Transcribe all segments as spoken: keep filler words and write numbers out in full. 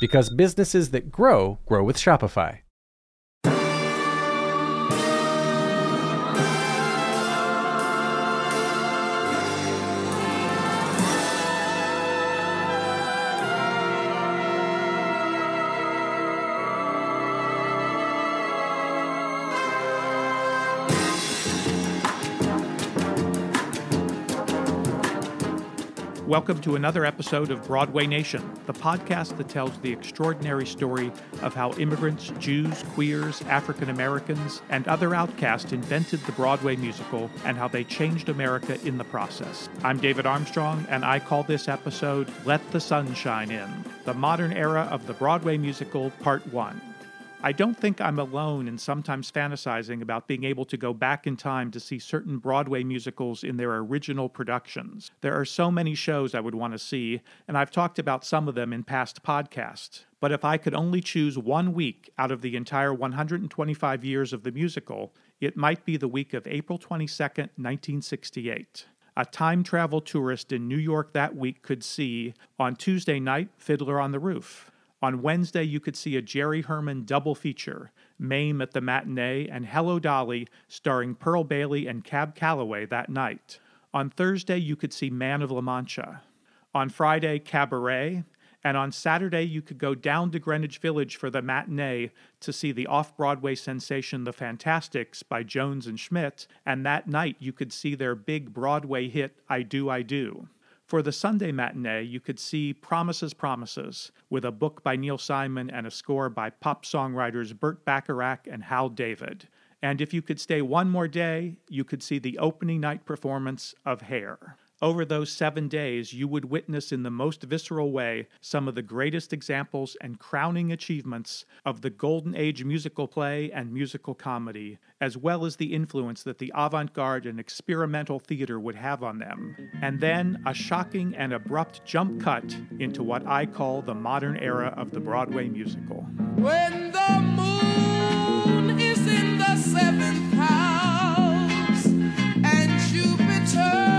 Because businesses that grow, grow with Shopify. Welcome to another episode of Broadway Nation, the podcast that tells the extraordinary story of how immigrants, Jews, queers, African Americans, and other outcasts invented the Broadway musical and how they changed America in the process. I'm David Armstrong, and I call this episode Let the Sun Shine In, the modern era of the Broadway musical, Part one. I don't think I'm alone in sometimes fantasizing about being able to go back in time to see certain Broadway musicals in their original productions. There are so many shows I would want to see, and I've talked about some of them in past podcasts. But if I could only choose one week out of the entire one hundred twenty-five years of the musical, it might be the week of April twenty-second, nineteen sixty-eight. A time travel tourist in New York that week could see, on Tuesday night, Fiddler on the Roof. On Wednesday, you could see a Jerry Herman double feature, Mame at the Matinee and Hello, Dolly, starring Pearl Bailey and Cab Calloway that night. On Thursday, you could see Man of La Mancha. On Friday, Cabaret. And on Saturday, you could go down to Greenwich Village for the matinee to see the off-Broadway sensation The Fantastics by Jones and Schmidt, and that night you could see their big Broadway hit, I Do, I Do. For the Sunday matinee, you could see Promises, Promises, with a book by Neil Simon and a score by pop songwriters Burt Bacharach and Hal David. And if you could stay one more day, you could see the opening night performance of Hair. Over those seven days, you would witness in the most visceral way some of the greatest examples and crowning achievements of the golden age musical play and musical comedy, as well as the influence that the avant-garde and experimental theater would have on them. And then a shocking and abrupt jump cut into what I call the modern era of the Broadway musical. When the moon is in the seventh house and Jupiter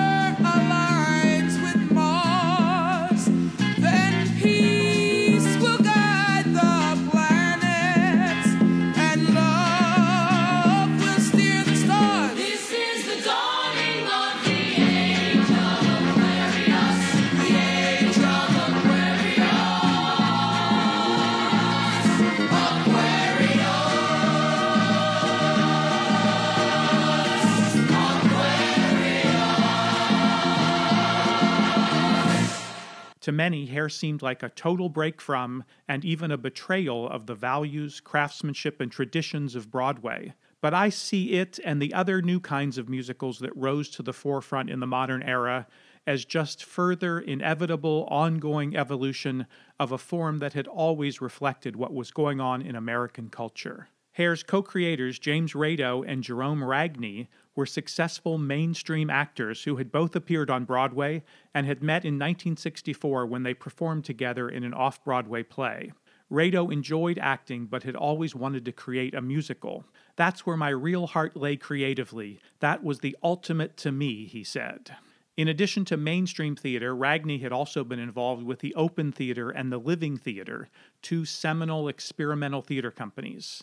To many, Hair seemed like a total break from, and even a betrayal of the values, craftsmanship, and traditions of Broadway. But I see it and the other new kinds of musicals that rose to the forefront in the modern era as just further, inevitable, ongoing evolution of a form that had always reflected what was going on in American culture. Hair's co-creators James Rado and Jerome Ragni were successful mainstream actors who had both appeared on Broadway and had met in nineteen sixty-four when they performed together in an off-Broadway play. Rado enjoyed acting but had always wanted to create a musical. That's where my real heart lay creatively. That was the ultimate to me, he said. In addition to mainstream theater, Ragni had also been involved with the Open Theater and the Living Theater, two seminal experimental theater companies.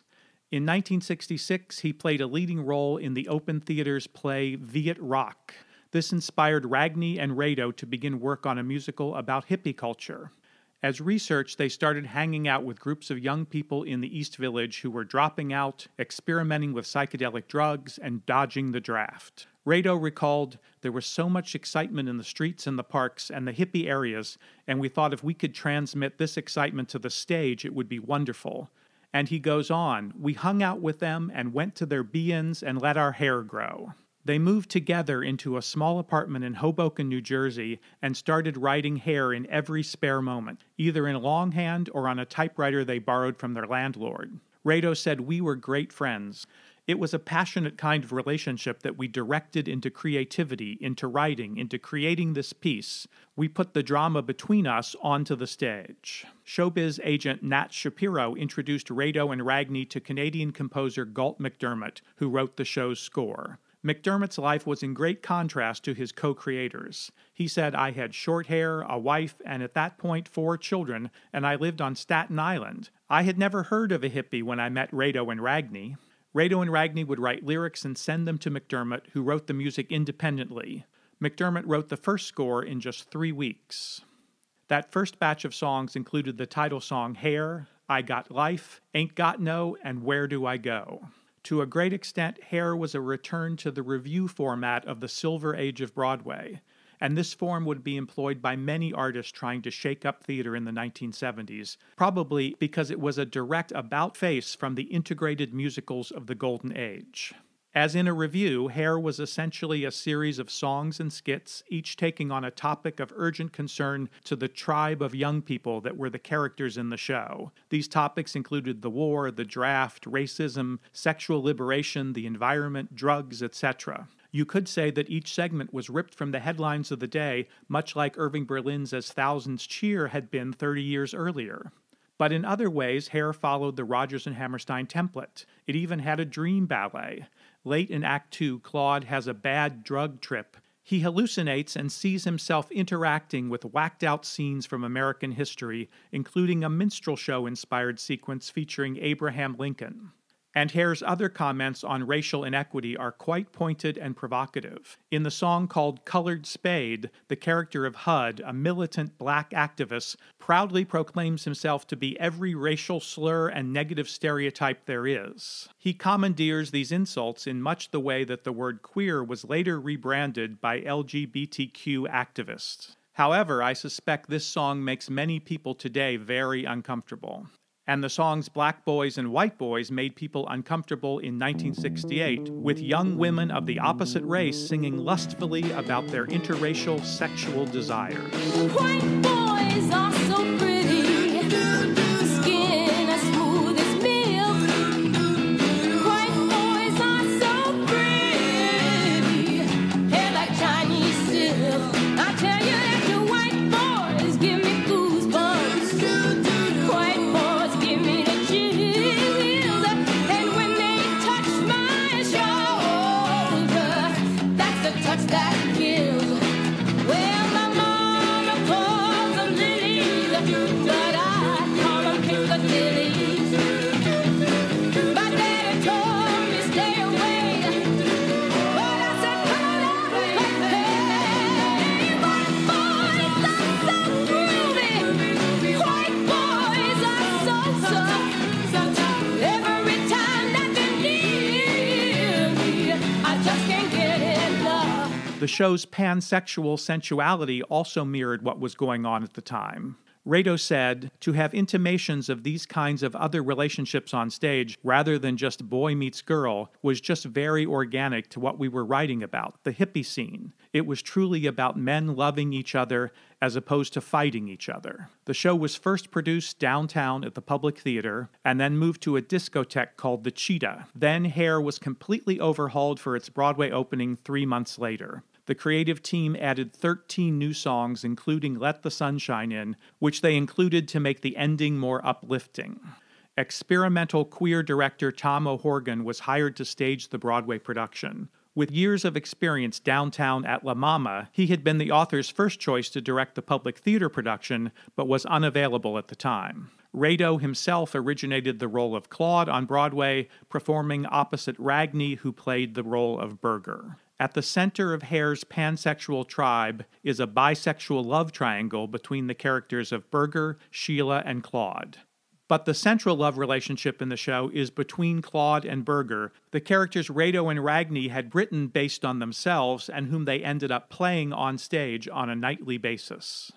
In nineteen sixty-six, he played a leading role in the Open Theater's play Viet Rock. This inspired Ragni and Rado to begin work on a musical about hippie culture. As research, they started hanging out with groups of young people in the East Village who were dropping out, experimenting with psychedelic drugs, and dodging the draft. Rado recalled, "There was so much excitement in the streets and the parks and the hippie areas, and we thought if we could transmit this excitement to the stage, it would be wonderful." And he goes on, "We hung out with them and went to their be-ins and let our hair grow." They moved together into a small apartment in Hoboken, New Jersey, and started writing hair in every spare moment, either in longhand or on a typewriter they borrowed from their landlord. Rado said, "We were great friends. It was a passionate kind of relationship that we directed into creativity, into writing, into creating this piece. We put the drama between us onto the stage." Showbiz agent Nat Shapiro introduced Rado and Ragni to Canadian composer Galt McDermott, who wrote the show's score. McDermott's life was in great contrast to his co-creators. He said, "I had short hair, a wife, and at that point four children, and I lived on Staten Island. I had never heard of a hippie when I met Rado and Ragni." Rado and Ragni would write lyrics and send them to McDermott, who wrote the music independently. McDermott wrote the first score in just three weeks. That first batch of songs included the title song Hair, I Got Life, Ain't Got No, and Where Do I Go? To a great extent, Hair was a return to the revue format of the Silver Age of Broadway, and this form would be employed by many artists trying to shake up theater in the nineteen seventies, probably because it was a direct about-face from the integrated musicals of the Golden Age. As in a revue, Hair was essentially a series of songs and skits, each taking on a topic of urgent concern to the tribe of young people that were the characters in the show. These topics included the war, the draft, racism, sexual liberation, the environment, drugs, et cetera. You could say that each segment was ripped from the headlines of the day, much like Irving Berlin's As Thousands Cheer had been thirty years earlier. But in other ways, Hair followed the Rodgers and Hammerstein template. It even had a dream ballet. Late in Act two, Claude has a bad drug trip. He hallucinates and sees himself interacting with whacked-out scenes from American history, including a minstrel show-inspired sequence featuring Abraham Lincoln. And Hare's other comments on racial inequity are quite pointed and provocative. In the song called Colored Spade, the character of Hud, a militant black activist, proudly proclaims himself to be every racial slur and negative stereotype there is. He commandeers these insults in much the way that the word queer was later rebranded by L G B T Q activists. However, I suspect this song makes many people today very uncomfortable. And the songs Black Boys and White Boys made people uncomfortable in nineteen sixty-eight, with young women of the opposite race singing lustfully about their interracial sexual desires. White boys are so pretty, skin as smooth as milk. White boys are so pretty, hair like Chinese silk. I tell you that the white boys give me goosebumps. The show's pansexual sensuality also mirrored what was going on at the time. Rado said, "To have intimations of these kinds of other relationships on stage, rather than just boy meets girl, was just very organic to what we were writing about, the hippie scene. It was truly about men loving each other as opposed to fighting each other." The show was first produced downtown at the Public Theater, and then moved to a discotheque called The Cheetah. Then Hair was completely overhauled for its Broadway opening three months later. The creative team added thirteen new songs, including Let the Sun Shine In, which they included to make the ending more uplifting. Experimental queer director Tom O'Horgan was hired to stage the Broadway production. With years of experience downtown at La Mama, he had been the author's first choice to direct the public theater production, but was unavailable at the time. Rado himself originated the role of Claude on Broadway, performing opposite Ragni, who played the role of Burger. At the center of Hare's pansexual tribe is a bisexual love triangle between the characters of Burger, Sheila, and Claude. But the central love relationship in the show is between Claude and Burger, the characters Rado and Ragni had written based on themselves and whom they ended up playing on stage on a nightly basis.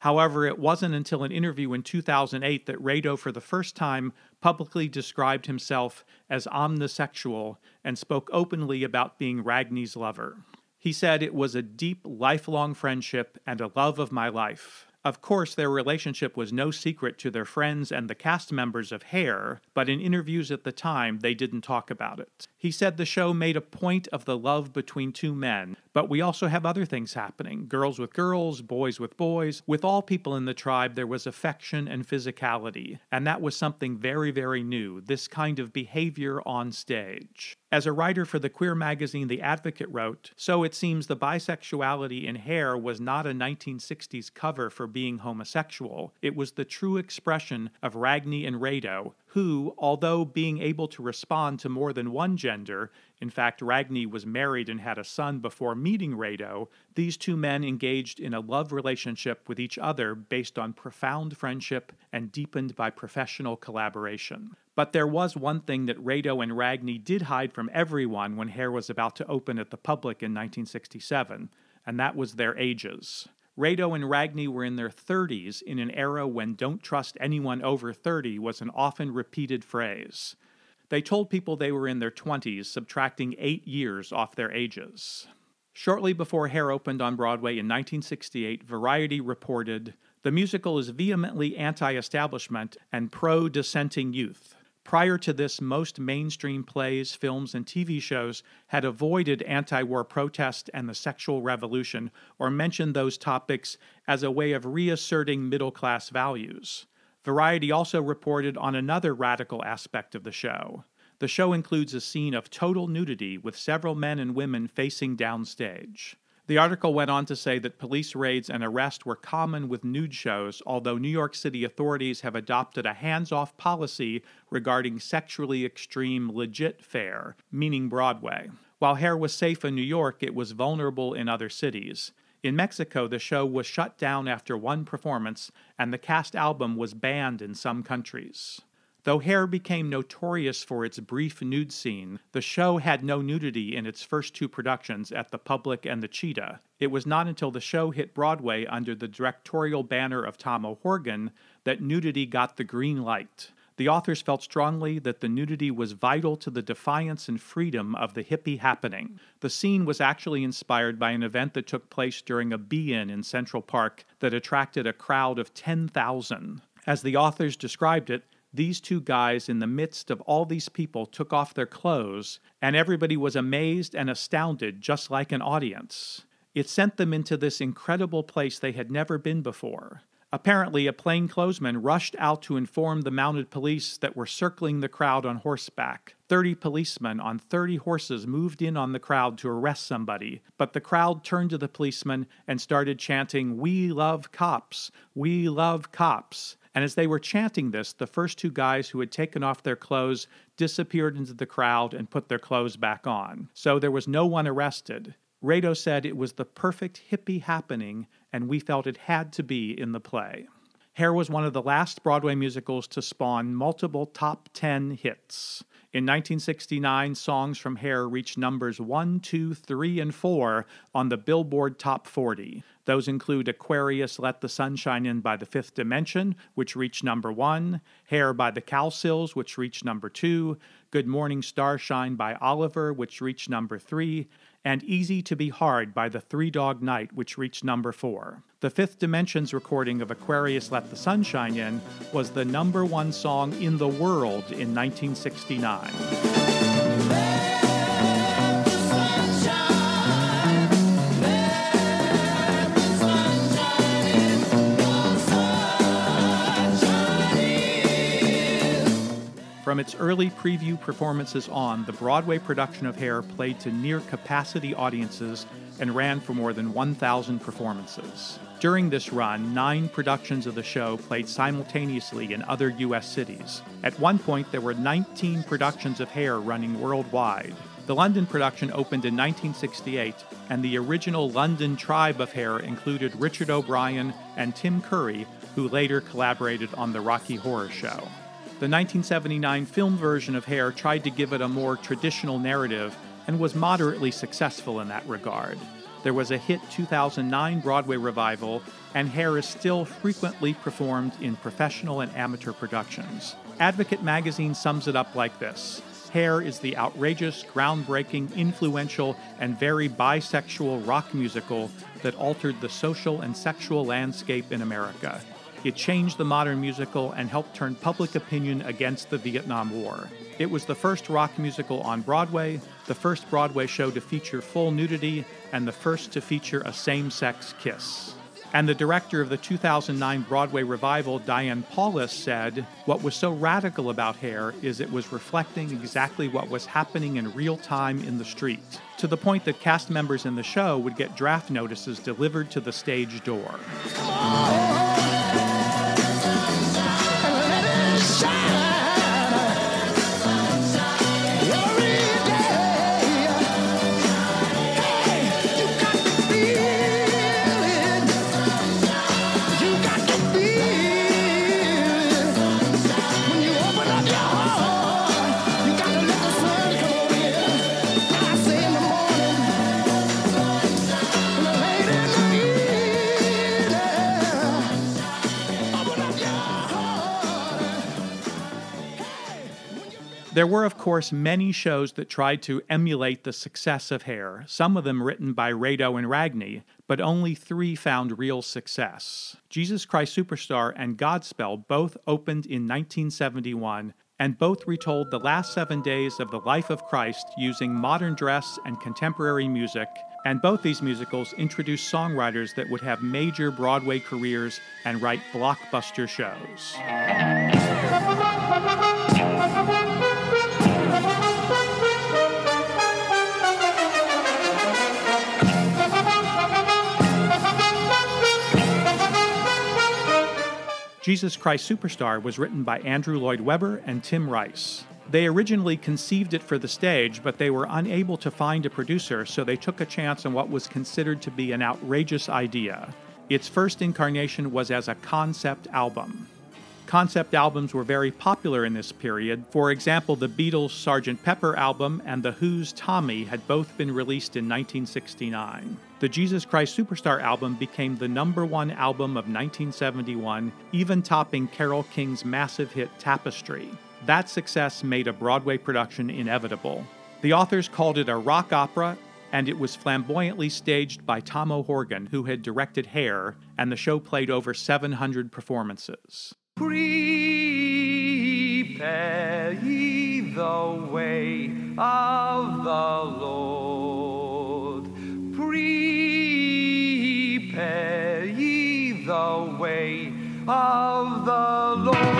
However, it wasn't until an interview in two thousand eight that Rado, for the first time, publicly described himself as omnisexual and spoke openly about being Ragni's lover. He said, "It was a deep, lifelong friendship and a love of my life." Of course, their relationship was no secret to their friends and the cast members of Hair, but in interviews at the time, they didn't talk about it. He said the show made a point of the love between two men, but we also have other things happening. Girls with girls, boys with boys. With all people in the tribe, there was affection and physicality, and that was something very, very new, this kind of behavior on stage. As a writer for the queer magazine The Advocate wrote, so it seems the bisexuality in Hair was not a nineteen sixties cover for being homosexual. It was the true expression of Ragni and Rado, who, although being able to respond to more than one gender, in fact, Ragni was married and had a son before meeting Rado, these two men engaged in a love relationship with each other based on profound friendship and deepened by professional collaboration. But there was one thing that Rado and Ragni did hide from everyone when Hair was about to open at the public in nineteen sixty-seven, and that was their ages. Rado and Ragni were in their thirties in an era when "don't trust anyone over thirty" was an often repeated phrase. They told people they were in their twenties, subtracting eight years off their ages. Shortly before Hair opened on Broadway in nineteen sixty-eight, Variety reported, "The musical is vehemently anti-establishment and pro-dissenting youth." Prior to this, most mainstream plays, films, and T V shows had avoided anti-war protest and the sexual revolution, or mentioned those topics as a way of reasserting middle-class values. Variety also reported on another radical aspect of the show. The show includes a scene of total nudity with several men and women facing downstage. The article went on to say that police raids and arrests were common with nude shows, although New York City authorities have adopted a hands-off policy regarding sexually extreme legit fare, meaning Broadway. While Hair was safe in New York, it was vulnerable in other cities. In Mexico, the show was shut down after one performance, and the cast album was banned in some countries. Though Hair became notorious for its brief nude scene, the show had no nudity in its first two productions, At the Public and The Cheetah. It was not until the show hit Broadway under the directorial banner of Tom O'Horgan that nudity got the green light. The authors felt strongly that the nudity was vital to the defiance and freedom of the hippie happening. The scene was actually inspired by an event that took place during a be-in in Central Park that attracted a crowd of ten thousand. As the authors described it, these two guys in the midst of all these people took off their clothes, and everybody was amazed and astounded, just like an audience. It sent them into this incredible place they had never been before. Apparently, a plainclothesman rushed out to inform the mounted police that were circling the crowd on horseback. Thirty policemen on thirty horses moved in on the crowd to arrest somebody, but the crowd turned to the policemen and started chanting, "We love cops! We love cops!" And as they were chanting this, the first two guys who had taken off their clothes disappeared into the crowd and put their clothes back on. So there was no one arrested. Rado said it was the perfect hippie happening, and we felt it had to be in the play. Hair was one of the last Broadway musicals to spawn multiple top ten hits. In nineteen sixty-nine, songs from Hair reached numbers one, two, three, and four on the Billboard Top forty. Those include Aquarius, Let the Sunshine In by The Fifth Dimension, which reached number one, Hair by The Cowsills, which reached number two, Good Morning Starshine by Oliver, which reached number three, and Easy to Be Hard by The Three Dog Night, which reached number four. The Fifth Dimension's recording of Aquarius, Let the Sunshine In was the number one song in the world in nineteen sixty-nine. From From its early preview performances on, the Broadway production of Hair played to near-capacity audiences and ran for more than one thousand performances. During this run, nine productions of the show played simultaneously in other U S cities. At one point, there were nineteen productions of Hair running worldwide. The London production opened in nineteen sixty-eight, and the original London tribe of Hair included Richard O'Brien and Tim Curry, who later collaborated on The Rocky Horror Show. The nineteen seventy-nine film version of Hair tried to give it a more traditional narrative and was moderately successful in that regard. There was a hit two thousand nine Broadway revival, and Hair is still frequently performed in professional and amateur productions. Advocate magazine sums it up like this: Hair is the outrageous, groundbreaking, influential, and very bisexual rock musical that altered the social and sexual landscape in America. It changed the modern musical and helped turn public opinion against the Vietnam War. It was the first rock musical on Broadway, the first Broadway show to feature full nudity, and the first to feature a same-sex kiss. And the director of the two thousand nine Broadway revival, Diane Paulus, said, "What was so radical about Hair is it was reflecting exactly what was happening in real time in the street, to the point that cast members in the show would get draft notices delivered to the stage door." There were, of course, many shows that tried to emulate the success of Hair, some of them written by Rado and Ragni, but only three found real success. Jesus Christ Superstar and Godspell both opened in nineteen seventy-one, and both retold the last seven days of the life of Christ using modern dress and contemporary music, and both these musicals introduced songwriters that would have major Broadway careers and write blockbuster shows. Jesus Christ Superstar was written by Andrew Lloyd Webber and Tim Rice. They originally conceived it for the stage, but they were unable to find a producer, so they took a chance on what was considered to be an outrageous idea. Its first incarnation was as a concept album. Concept albums were very popular in this period. For example, the Beatles' Sergeant Pepper album and The Who's Tommy had both been released in nineteen sixty-nine. The Jesus Christ Superstar album became the number one album of nineteen seventy-one, even topping Carole King's massive hit Tapestry. That success made a Broadway production inevitable. The authors called it a rock opera, and it was flamboyantly staged by Tom O'Horgan, who had directed Hair, and the show played over seven hundred performances. Prepare ye the way of the Lord. Prepare ye the way of the Lord.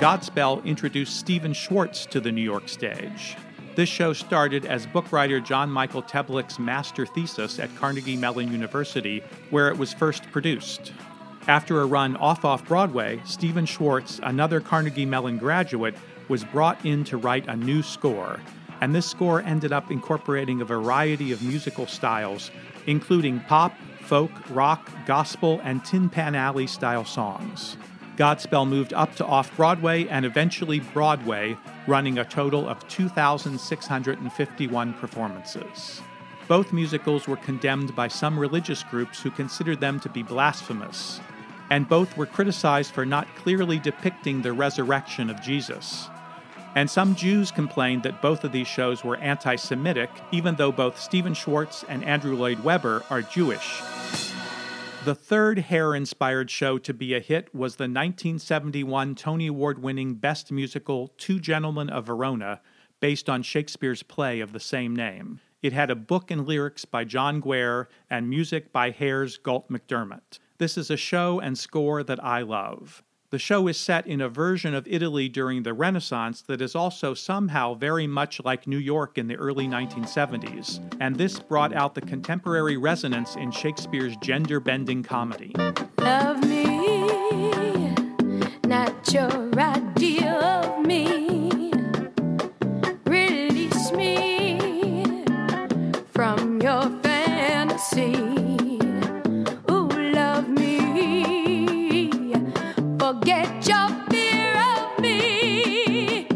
Godspell introduced Stephen Schwartz to the New York stage. This show started as book writer John Michael Teblick's master thesis at Carnegie Mellon University, where it was first produced. After a run off-off Broadway, Stephen Schwartz, another Carnegie Mellon graduate, was brought in to write a new score, and this score ended up incorporating a variety of musical styles, including pop, folk, rock, gospel, and Tin Pan Alley-style songs. Godspell moved up to off-Broadway and eventually Broadway, running a total of two thousand six hundred fifty-one performances. Both musicals were condemned by some religious groups who considered them to be blasphemous, and both were criticized for not clearly depicting the resurrection of Jesus. And some Jews complained that both of these shows were anti-Semitic, even though both Stephen Schwartz and Andrew Lloyd Webber are Jewish. The third Hair-inspired show to be a hit was the nineteen seventy-one Tony Award-winning Best Musical Two Gentlemen of Verona, based on Shakespeare's play of the same name. It had a book and lyrics by John Guare and music by Hare's Galt McDermott. This is a show and score that I love. The show is set in a version of Italy during the Renaissance that is also somehow very much like New York in the early nineteen seventies, and this brought out the contemporary resonance in Shakespeare's gender-bending comedy. Love me, not your idea of me. Release me from your fantasy. Forget your fear of me.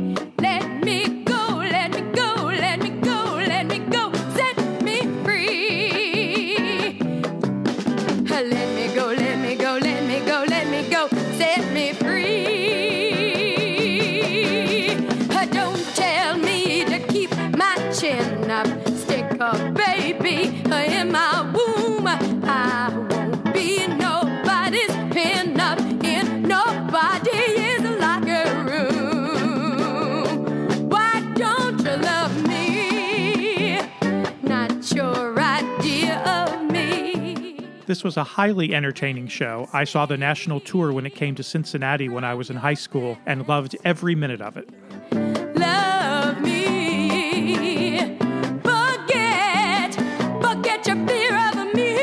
Let me go, let me go, let me go, let me go. Set me free. Let me go, let me go, let me go, let me go. Set me free. Don't tell me to keep my chin up. Stick a baby in my womb. I won't be nobody's pin up. This was a highly entertaining show. I saw the national tour when it came to Cincinnati when I was in high school and loved every minute of it. Love me, forget, forget your fear of me.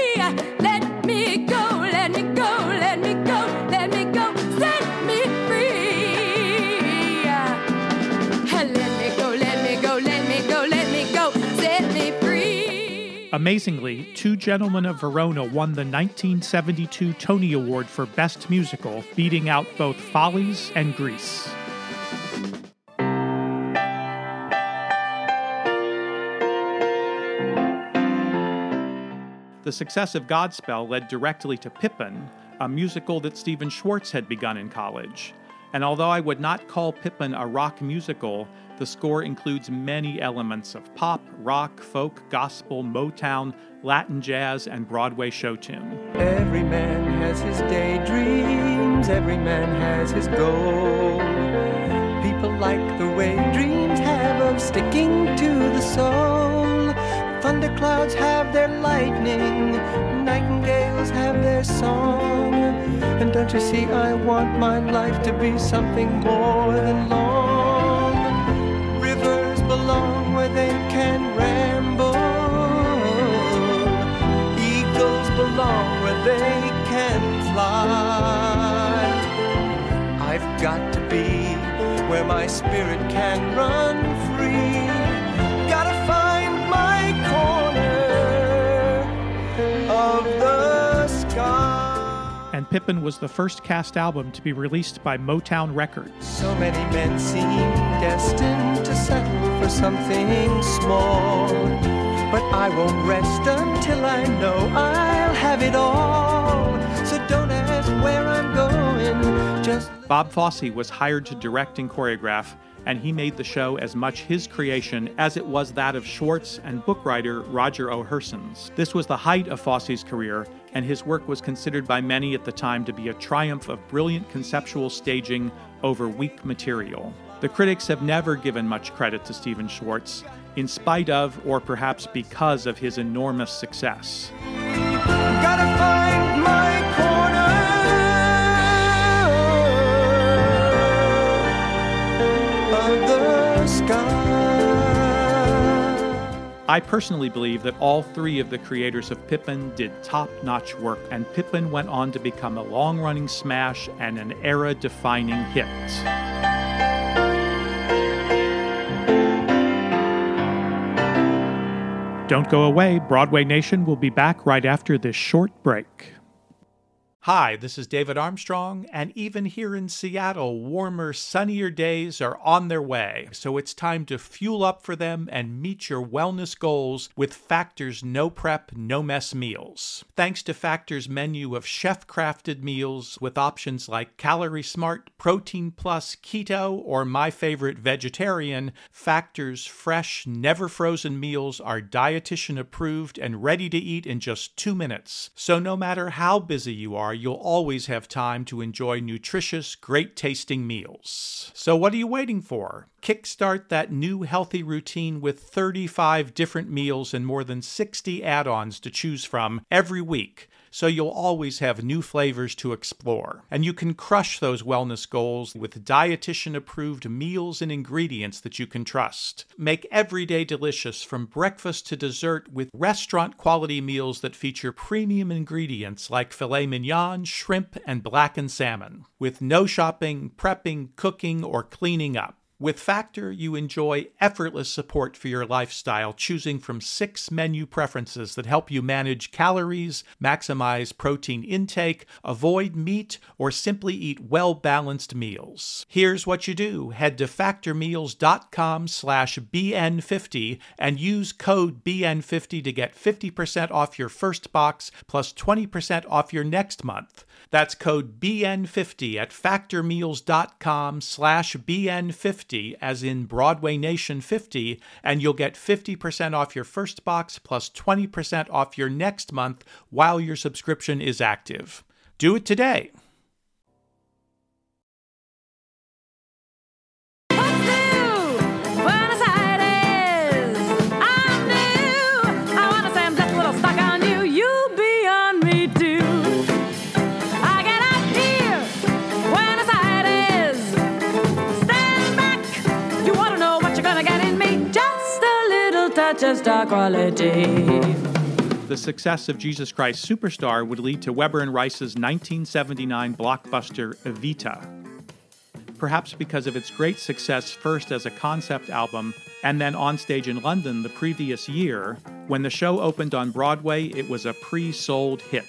Let me go, let me go, let me go, let me go, set me free. Let me go, let me go, let me go, let me go, set me free. Amazingly, Two Gentlemen of Verona won the nineteen seventy-two Tony Award for Best Musical, beating out both Follies and Grease. The success of Godspell led directly to Pippin, a musical that Stephen Schwartz had begun in college. And although I would not call Pippin a rock musical, the score includes many elements of pop, rock, folk, gospel, Motown, Latin jazz, and Broadway show tune. Every man has his daydreams, every man has his goal. People like the way dreams have of sticking to the soul. Thunderclouds have their lightning, nightingales have their song. And don't you see, I want my life to be something more than long. Belong where they can ramble. Eagles belong where they can fly. I've got to be where my spirit can run free. Gotta find my corner of the sky. And Pippin was the first cast album to be released by Motown Records. So many men seem destined to settle for something small, but I won't rest until I know I'll have it all. So don't ask where I'm going, just... Bob Fosse was hired to direct and choreograph, and he made the show as much his creation as it was that of Schwartz and book writer Roger O'Herson's. This was the height of Fosse's career, and his work was considered by many at the time to be a triumph of brilliant conceptual staging over weak material. The critics have never given much credit to Stephen Schwartz, in spite of, or perhaps because of, his enormous success. Gotta find my corner of the sky. I personally believe that all three of the creators of Pippin did top-notch work, and Pippin went on to become a long-running smash and an era-defining hit. Don't go away. Broadway Nation will be back right after this short break. Hi, this is David Armstrong, and even here in Seattle, warmer, sunnier days are on their way, so it's time to fuel up for them and meet your wellness goals with Factor's No Prep, No Mess meals. Thanks to Factor's menu of chef-crafted meals with options like Calorie Smart, Protein Plus, Keto, or my favorite, Vegetarian, Factor's fresh, never-frozen meals are dietitian-approved and ready to eat in just two minutes. So no matter how busy you are, Are, you'll always have time to enjoy nutritious, great-tasting meals. So what are you waiting for? kickstart that new healthy routine with thirty-five different meals and more than sixty add-ons to choose from every week, so you'll always have new flavors to explore. And you can crush those wellness goals with dietitian-approved meals and ingredients that you can trust. Make every day delicious from breakfast to dessert with restaurant-quality meals that feature premium ingredients like filet mignon, shrimp, and blackened salmon, with no shopping, prepping, cooking, or cleaning up. With Factor, you enjoy effortless support for your lifestyle, choosing from six menu preferences that help you manage calories, maximize protein intake, avoid meat, or simply eat well-balanced meals. Here's what you do. Head to factor meals dot com slash B N fifty and use code B N fifty to get fifty percent off your first box plus twenty percent off your next month. That's code B N fifty at factor meals dot com slash B N fifty. As in Broadway Nation fifty, and you'll get fifty percent off your first box plus twenty percent off your next month while your subscription is active. Do it today. The success of Jesus Christ Superstar would lead to Webber and Rice's nineteen seventy-nine blockbuster Evita. Perhaps because of its great success first as a concept album and then on stage in London the previous year, when the show opened on Broadway, it was a pre-sold hit.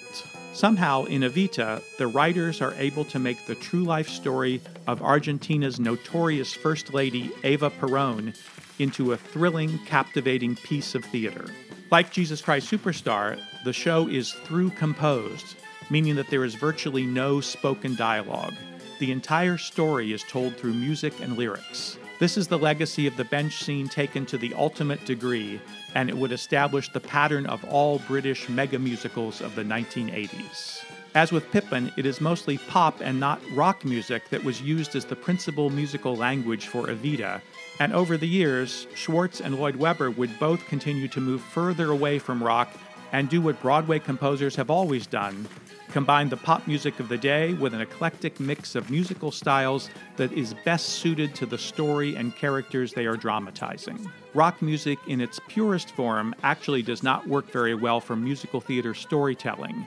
Somehow, in Evita, the writers are able to make the true life story of Argentina's notorious First Lady, Eva Perón, into a thrilling, captivating piece of theater. Like Jesus Christ Superstar, the show is through-composed, meaning that there is virtually no spoken dialogue. The entire story is told through music and lyrics. This is the legacy of the bench scene taken to the ultimate degree, and it would establish the pattern of all British mega-musicals of the nineteen eighties. As with Pippin, it is mostly pop and not rock music that was used as the principal musical language for Evita, and over the years, Schwartz and Lloyd Webber would both continue to move further away from rock and do what Broadway composers have always done, combine the pop music of the day with an eclectic mix of musical styles that is best suited to the story and characters they are dramatizing. Rock music in its purest form actually does not work very well for musical theater storytelling.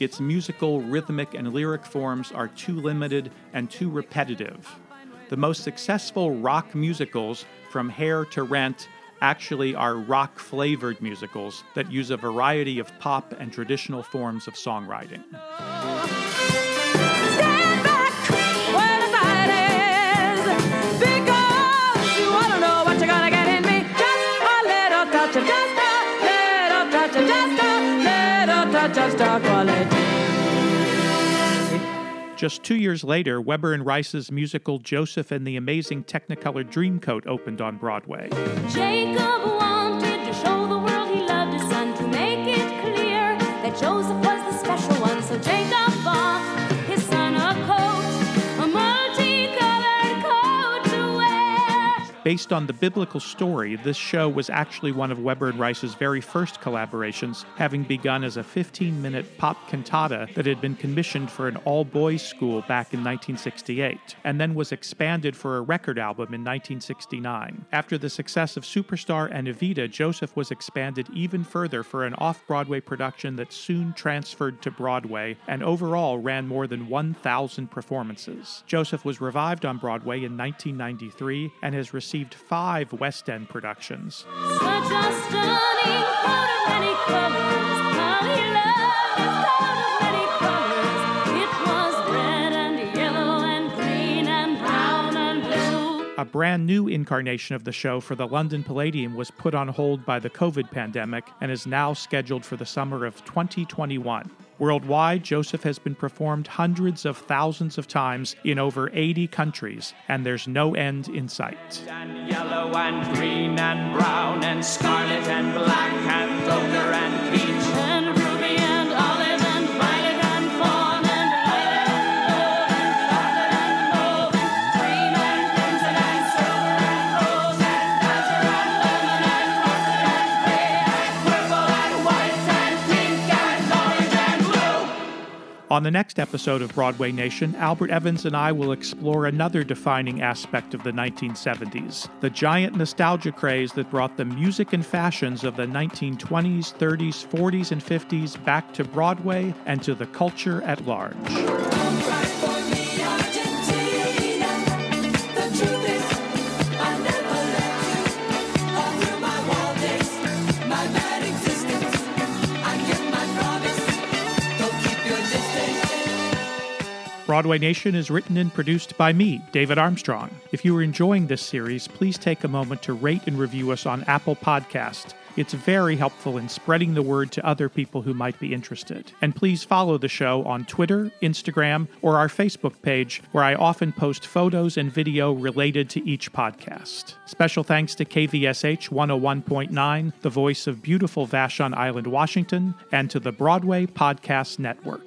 Its musical, rhythmic, and lyric forms are too limited and too repetitive. The most successful rock musicals, from Hair to Rent, actually are rock-flavored musicals that use a variety of pop and traditional forms of songwriting. Stand back where the fight is, because you want to know what you're going to get in me. Just a little touch of, just a little touch of, just a little touch of star quality. Just two years later, Webber and Rice's musical Joseph and the Amazing Technicolor Dreamcoat opened on Broadway. Jacob wanted to show the world he loved his son, to make it clear that Joseph was the special one. So Jacob bought his son a coat, a multicolored coat to wear. Based on the biblical story, this show was actually one of Webber and Rice's very first collaborations, having begun as a fifteen-minute pop cantata that had been commissioned for an all-boys school back in nineteen sixty-eight, and then was expanded for a record album in nineteen sixty-nine. After the success of Superstar and Evita, Joseph was expanded even further for an off-Broadway production that soon transferred to Broadway, and overall ran more than one thousand performances. Joseph was revived on Broadway in nineteen ninety-three, and has received five West End productions. Such a stunning coat of many colors, how he loved his coat of many colors. It was red and yellow and green and brown and blue. A brand new incarnation of the show for the London Palladium was put on hold by the COVID pandemic and is now scheduled for the summer of twenty twenty-one. Worldwide, Joseph has been performed hundreds of thousands of times in over eighty countries, and there's no end in sight. And yellow and green and brown and scarlet and black and ochre and peach and ruby and olive and violet and fawn and violet and gold and chocolate and mauve and green and crimson and silver and the next episode of Broadway Nation, Albert Evans and I will explore another defining aspect of the nineteen seventies, the giant nostalgia craze that brought the music and fashions of the nineteen twenties, thirties, forties, and fifties back to Broadway and to the culture at large. Broadway Nation is written and produced by me, David Armstrong. If you are enjoying this series, please take a moment to rate and review us on Apple Podcasts. It's very helpful in spreading the word to other people who might be interested. And please follow the show on Twitter, Instagram, or our Facebook page, where I often post photos and video related to each podcast. Special thanks to K V S H one oh one point nine, the voice of beautiful Vashon Island, Washington, and to the Broadway Podcast Network.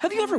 Have you ever